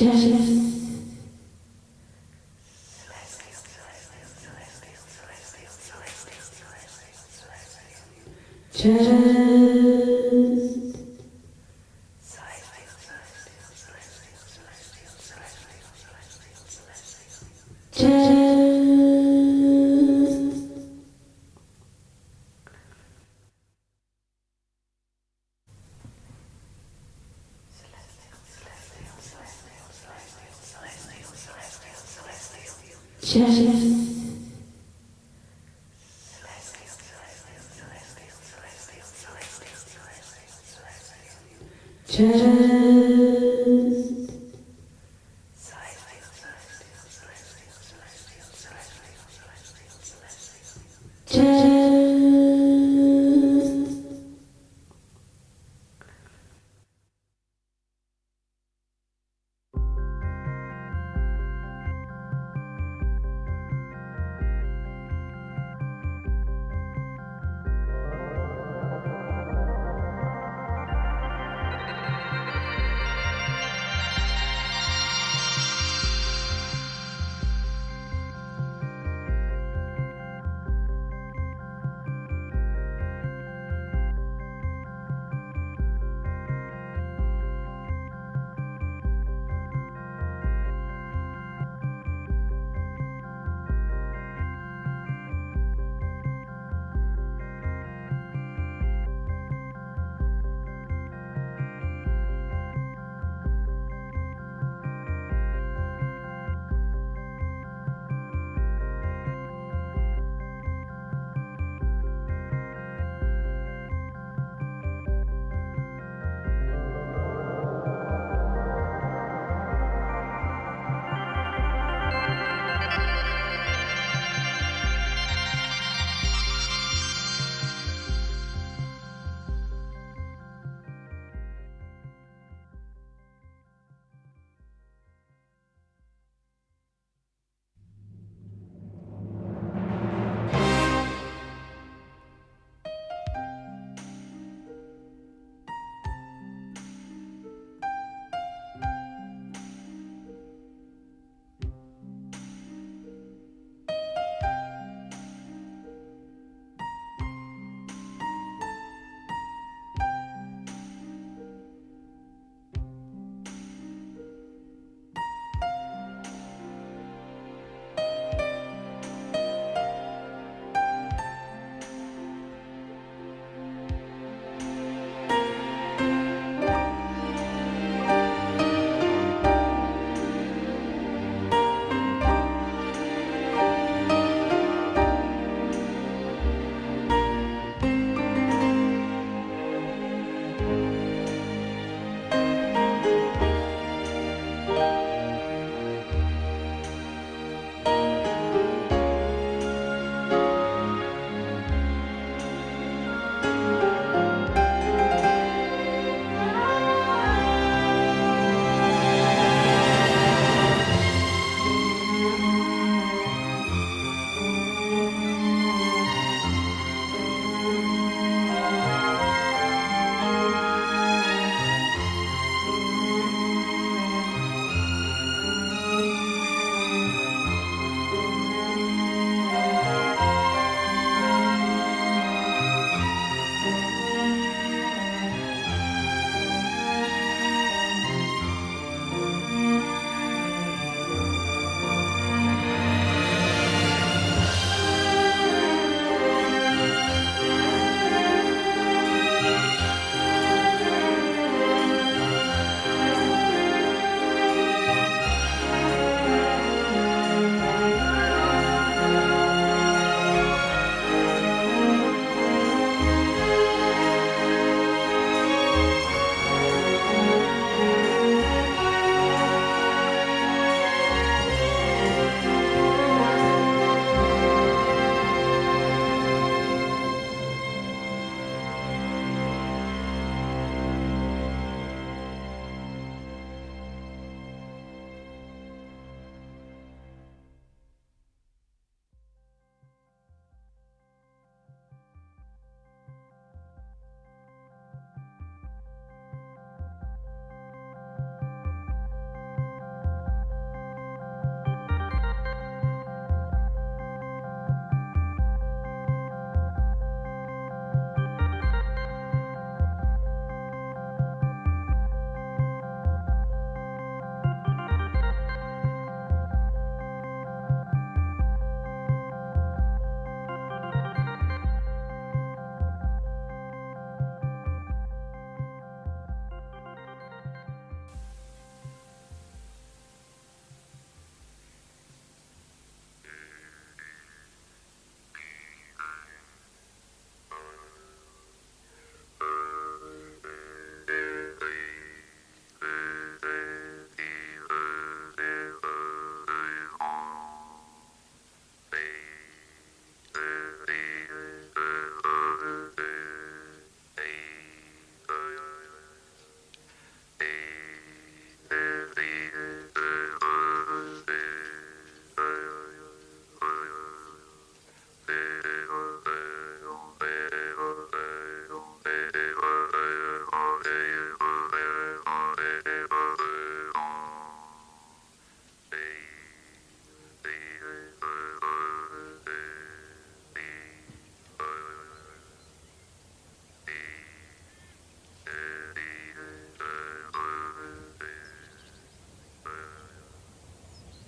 just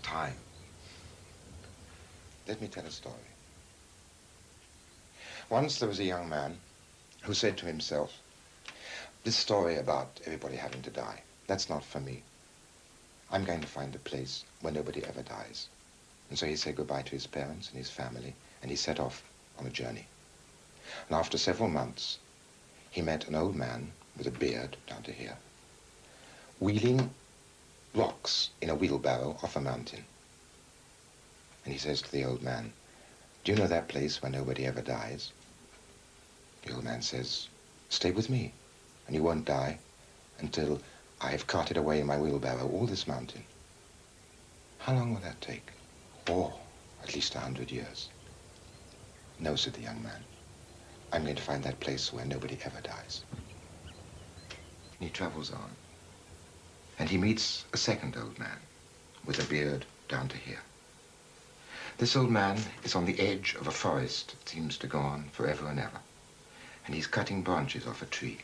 Time. Let me tell a story. Once there was a young man who said to himself, this story about everybody having to die, that's not for me. I'm going to find a place where nobody ever dies. And so he said goodbye to his parents and his family, and he set off on a journey. And after several months, he met an old man with a beard down to here, wheeling rocks in a wheelbarrow off a mountain. And he says to the old man, do you know that place where nobody ever dies? The old man says, stay with me. And you won't die until I've carted away in my wheelbarrow all this mountain. How long will that take? Oh, at least 100 years. No, said the young man. I'm going to find that place where nobody ever dies. And he travels on. And he meets a second old man with a beard down to here. This old man is on the edge of a forest that seems to go on forever and ever. And he's cutting branches off a tree.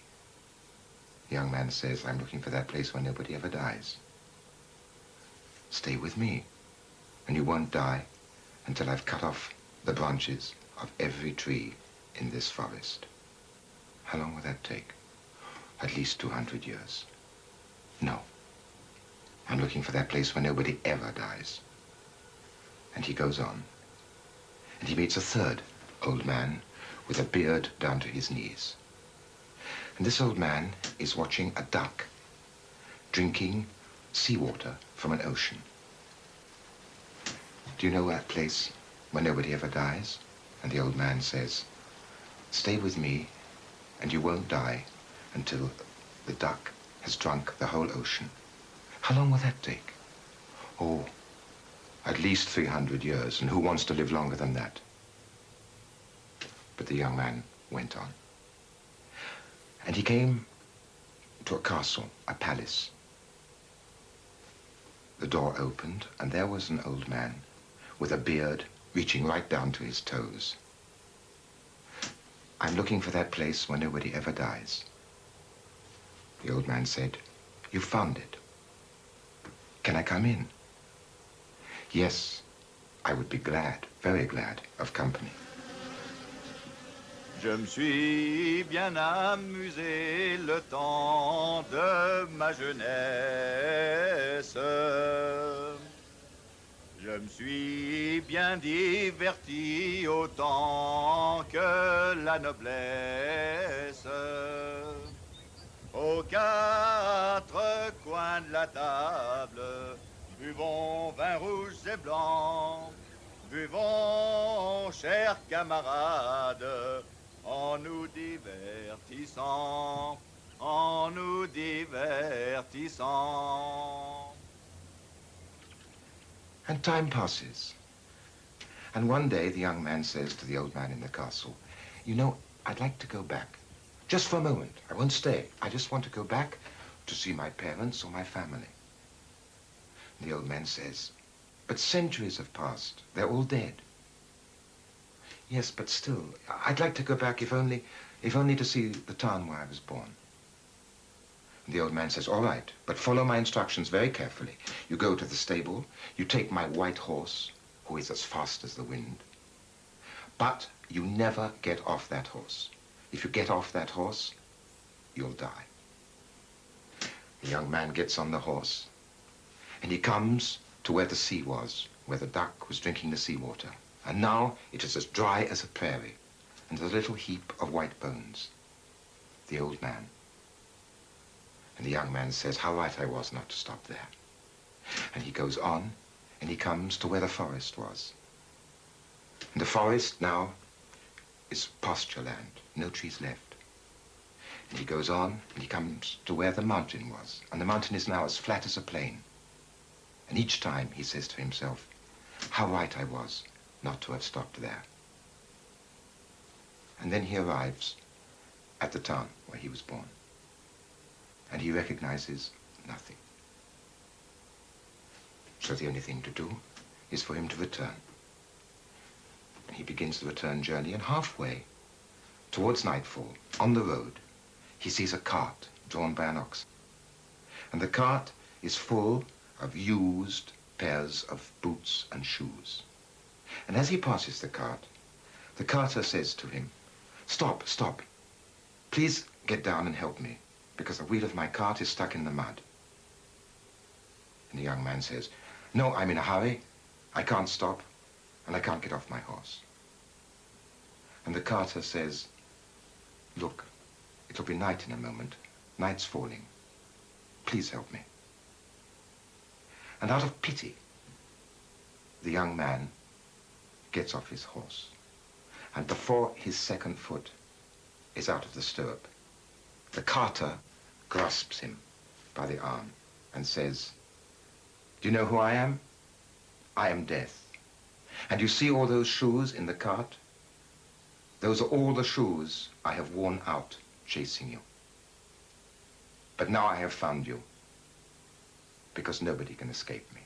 The young man says, I'm looking for that place where nobody ever dies. Stay with me, and you won't die until I've cut off the branches of every tree in this forest. How long will that take? At least 200 years. No. I'm looking for that place where nobody ever dies. And he goes on. And he meets a third old man with a beard down to his knees. And this old man is watching a duck drinking seawater from an ocean. Do you know that place where nobody ever dies? And the old man says, stay with me and you won't die until the duck has drunk the whole ocean. How long will that take? Oh, at least 300 years, and who wants to live longer than that? But the young man went on. And he came to a castle, a palace. The door opened, and there was an old man with a beard reaching right down to his toes. I'm looking for that place where nobody ever dies. The old man said, you found it. Can I come in? Yes, I would be glad, very glad, of company. Je me suis bien amusé le temps de ma jeunesse. Je me suis bien diverti autant que la noblesse. Aux quatre coins de la table, buvons vin rouge et blanc, buvons, chers camarades, en nous divertissant, en nous divertissant. And time passes. And one day the young man says to the old man in the castle, you know, I'd like to go back. Just for a moment. I won't stay. I just want to go back to see my parents or my family. And the old man says, but centuries have passed. They're all dead. Yes, but still, I'd like to go back if only to see the town where I was born. And the old man says, all right, but follow my instructions very carefully. You go to the stable, you take my white horse, who is as fast as the wind, but you never get off that horse. If you get off that horse, you'll die. The young man gets on the horse, and he comes to where the sea was, where the duck was drinking the seawater. And now it is as dry as a prairie, and a little heap of white bones. The old man. And the young man says, how right I was not to stop there. And he goes on, and he comes to where the forest was. And the forest now is pasture land, no trees left. And he goes on, and he comes to where the mountain was. And the mountain is now as flat as a plain. And each time he says to himself, how right I was not to have stopped there. And then he arrives at the town where he was born. And he recognizes nothing. So the only thing to do is for him to return. He begins the return journey, and halfway, towards nightfall, on the road, he sees a cart drawn by an ox. And the cart is full of used pairs of boots and shoes. And as he passes the cart, the carter says to him, "Stop, stop. Please get down and help me, because the wheel of my cart is stuck in the mud." And the young man says, "No, I'm in a hurry. I can't stop, and I can't get off my horse." And the carter says, "Look, it'll be night in a moment. Night's falling. Please help me." And out of pity, the young man gets off his horse, and before his second foot is out of the stirrup, the carter grasps him by the arm and says, "Do you know who I am? I am Death. And you see all those shoes in the cart? Those are all the shoes I have worn out chasing you. But now I have found you, because nobody can escape me."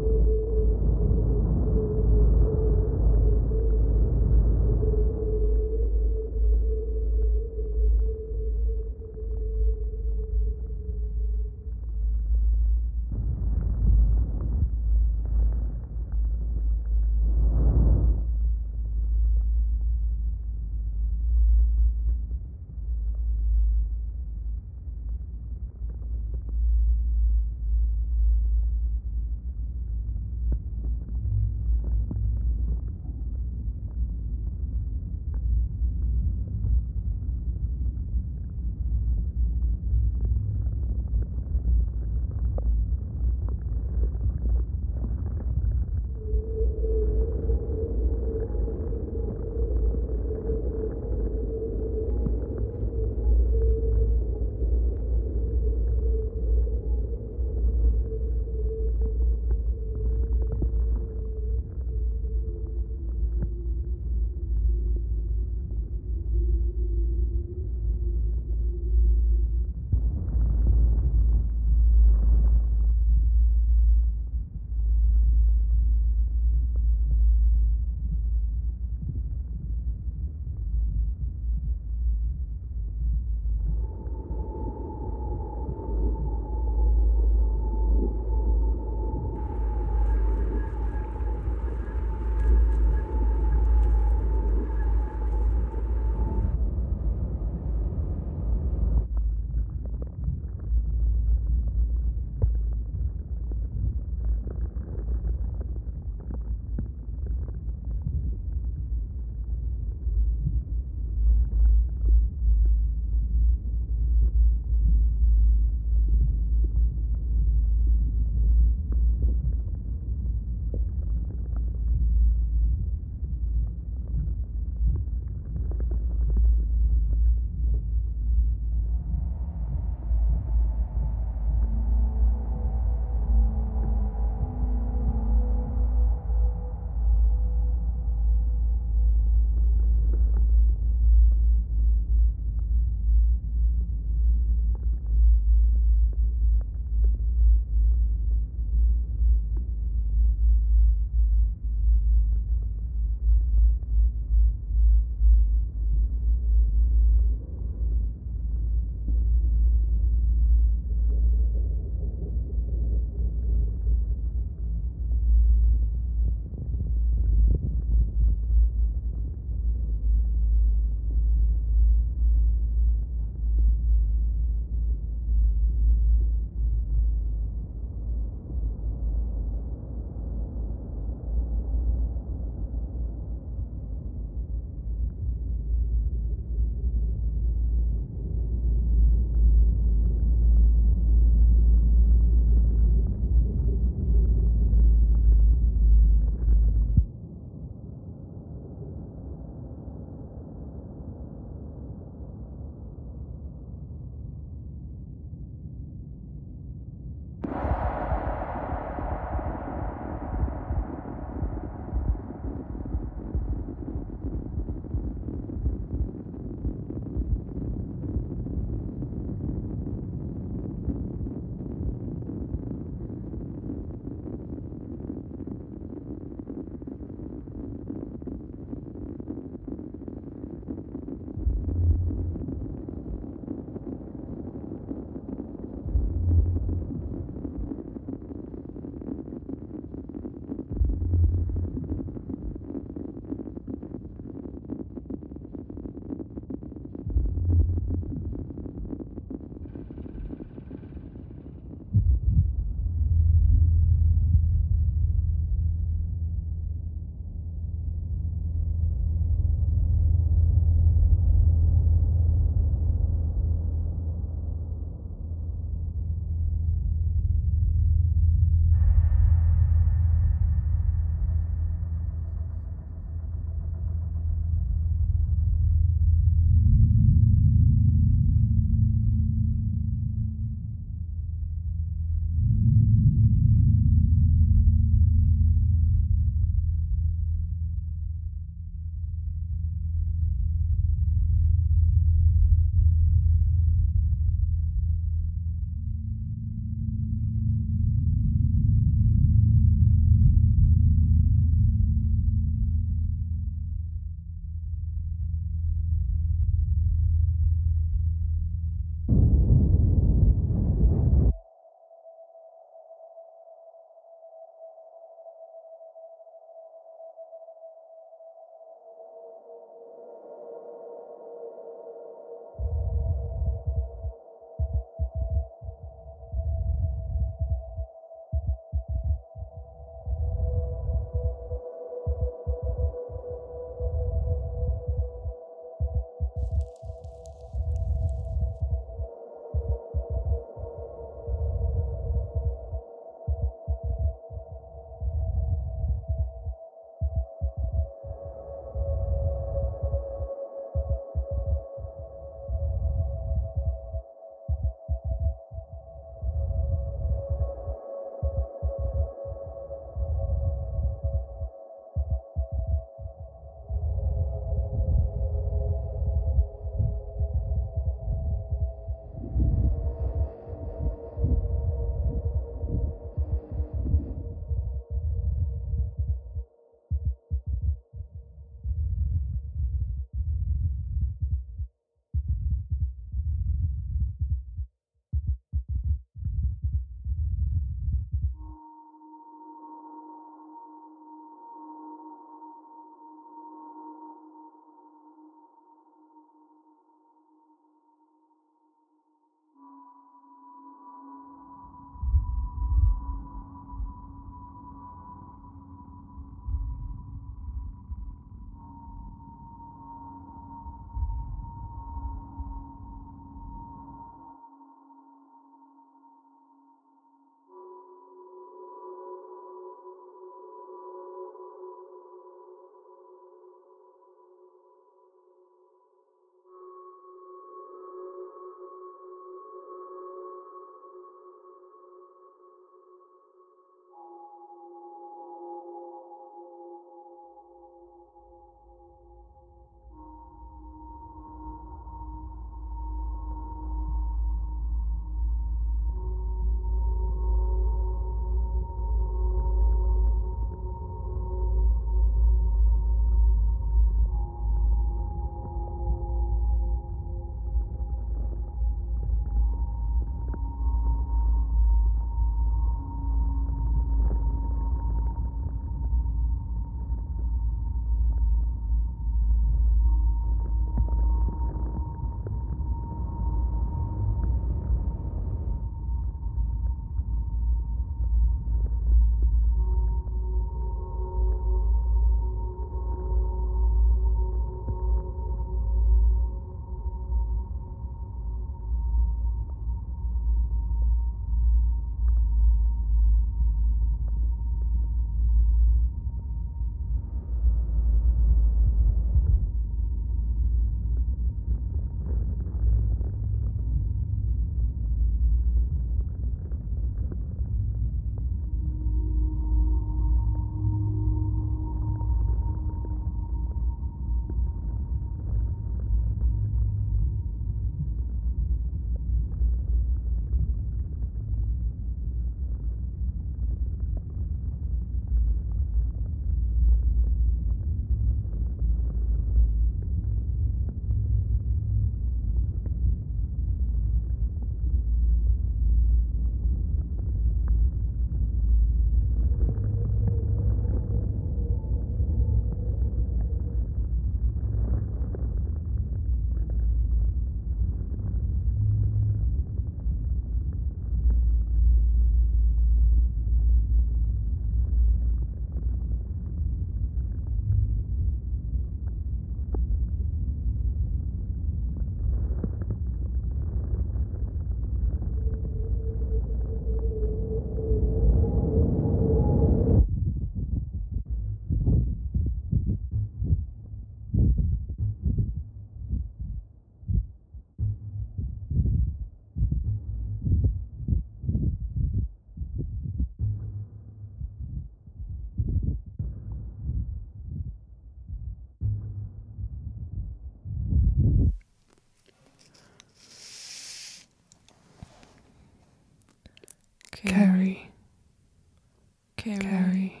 carry.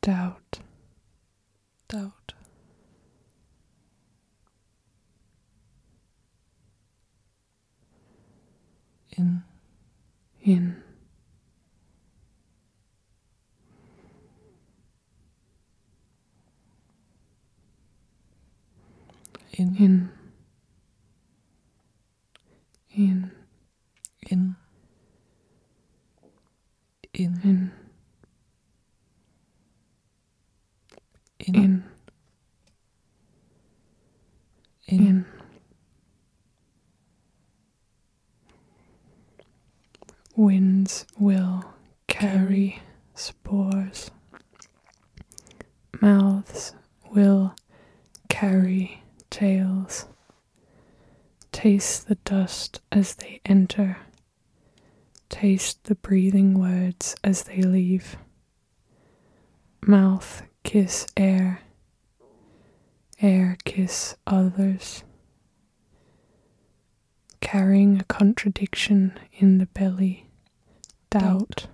Doubt. In. In. Winds will carry spores. Mouths will carry tails. Taste the dust as they enter. Taste the breathing words as they leave. Mouth kiss air. Air kiss others. Carrying a contradiction in the belly. Doubt.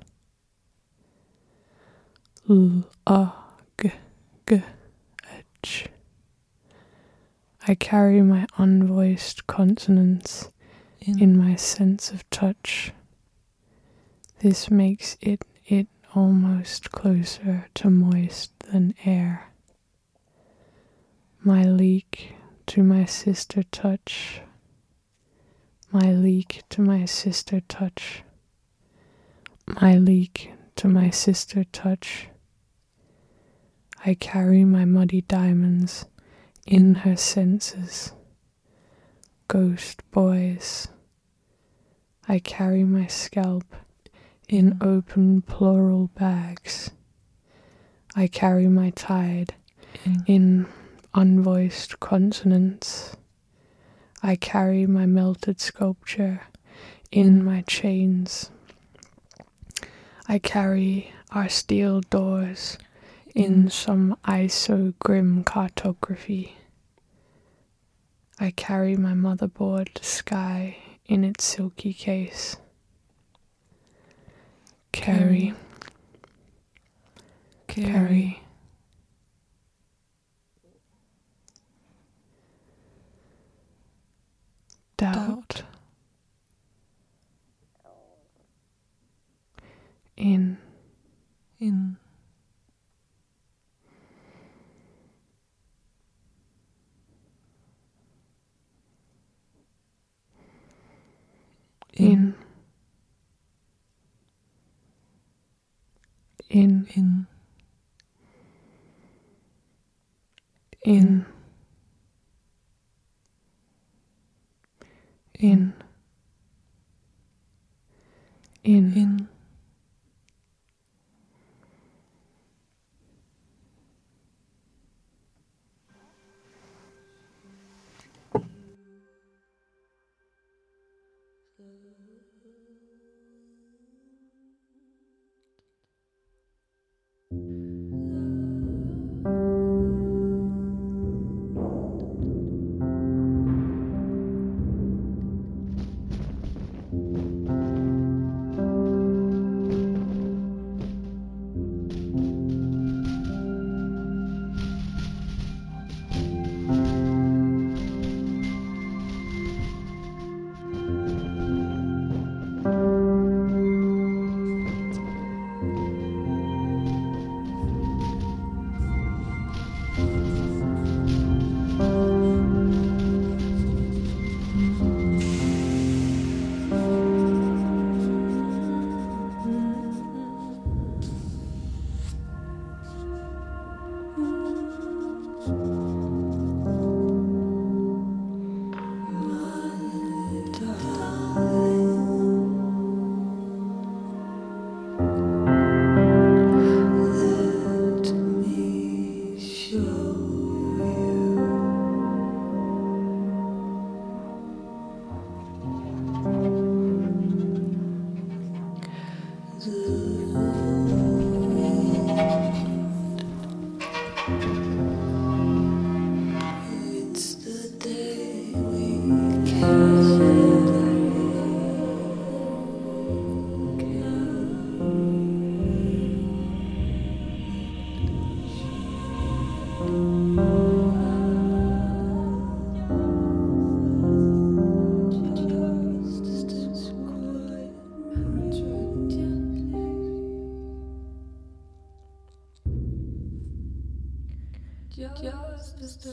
L-A-G-G-H. I carry my unvoiced consonants in my sense of touch. This makes it almost closer to moist than air. My leak to my sister touch. My leak to my sister touch. My leak to my sister touch. I carry my muddy diamonds in her senses. Ghost boys. I carry my scalp in open plural bags. I carry my tide in unvoiced consonants. I carry my melted sculpture in my chains. I carry our steel doors in some iso-grim cartography. I carry my motherboard sky in its silky case. Carry. Doubt. In.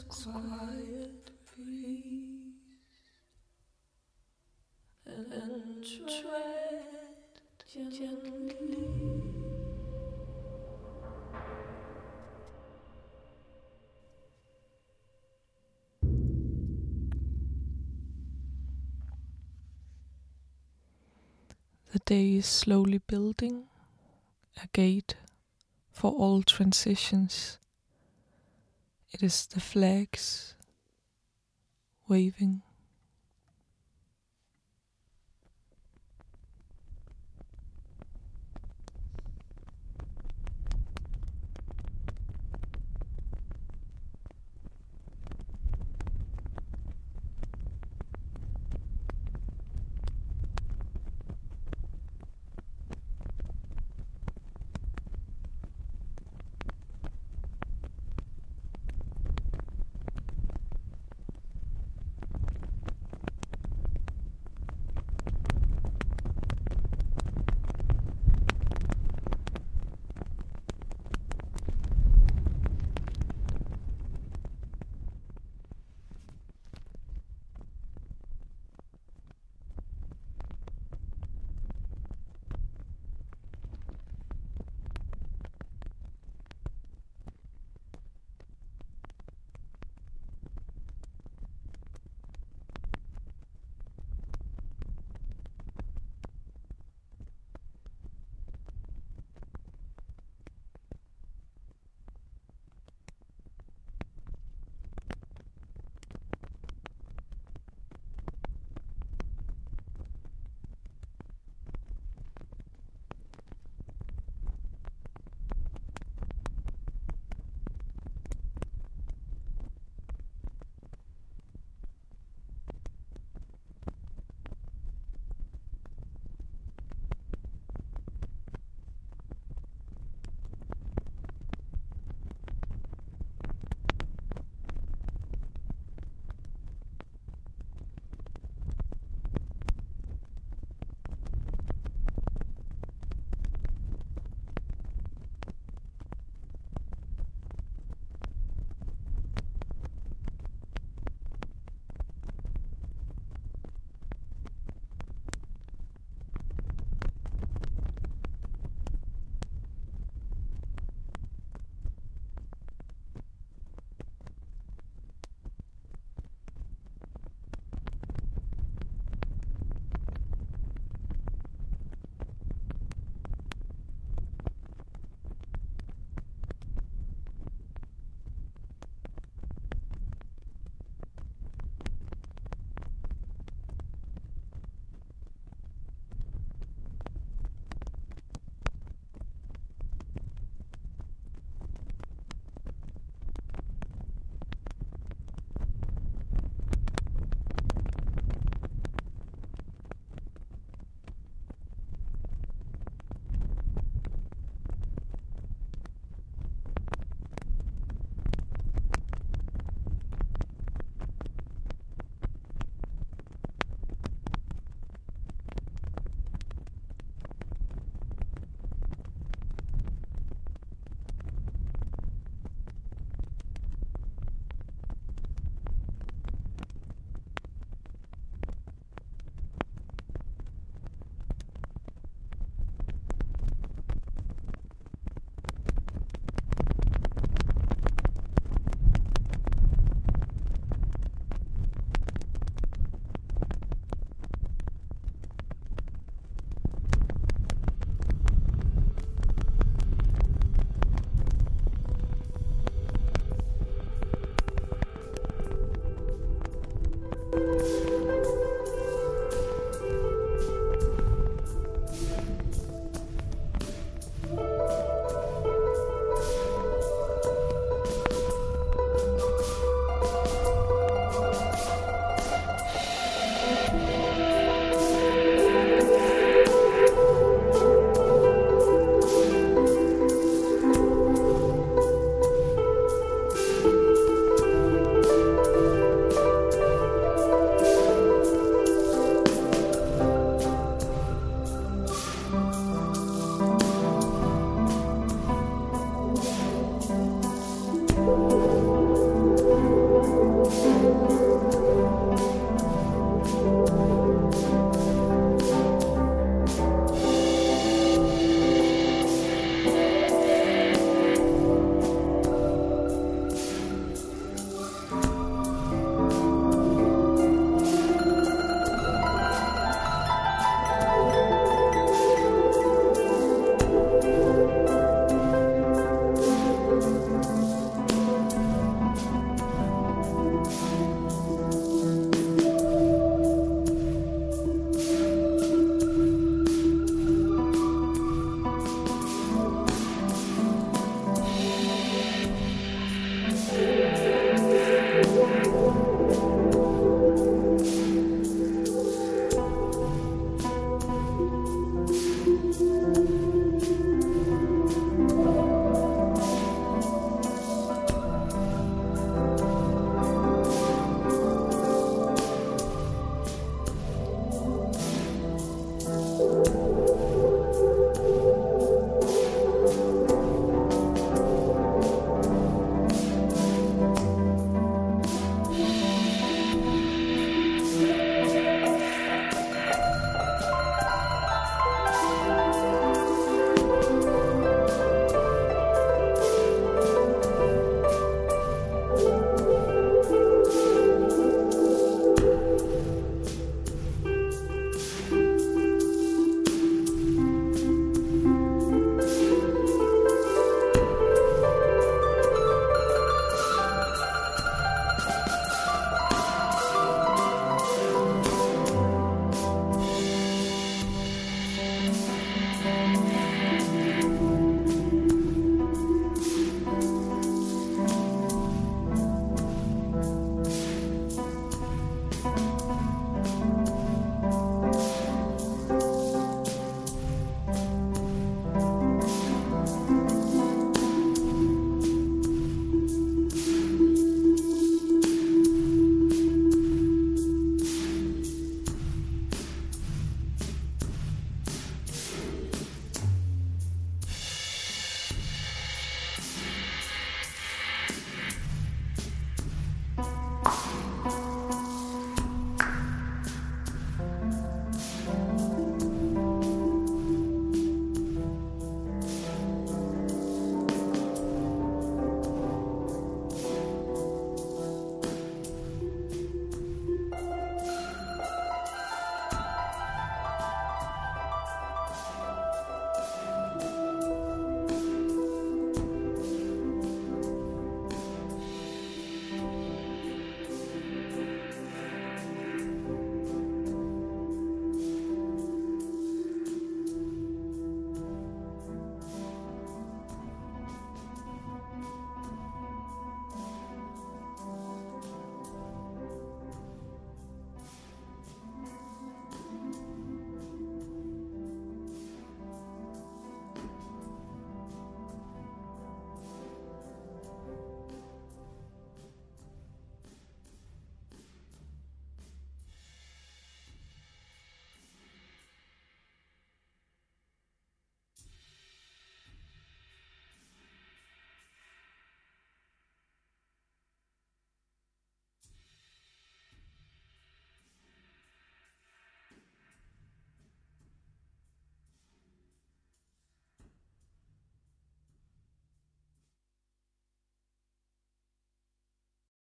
quiet breeze and tread gently. The day is slowly building, a gate for all transitions. It is the flags waving.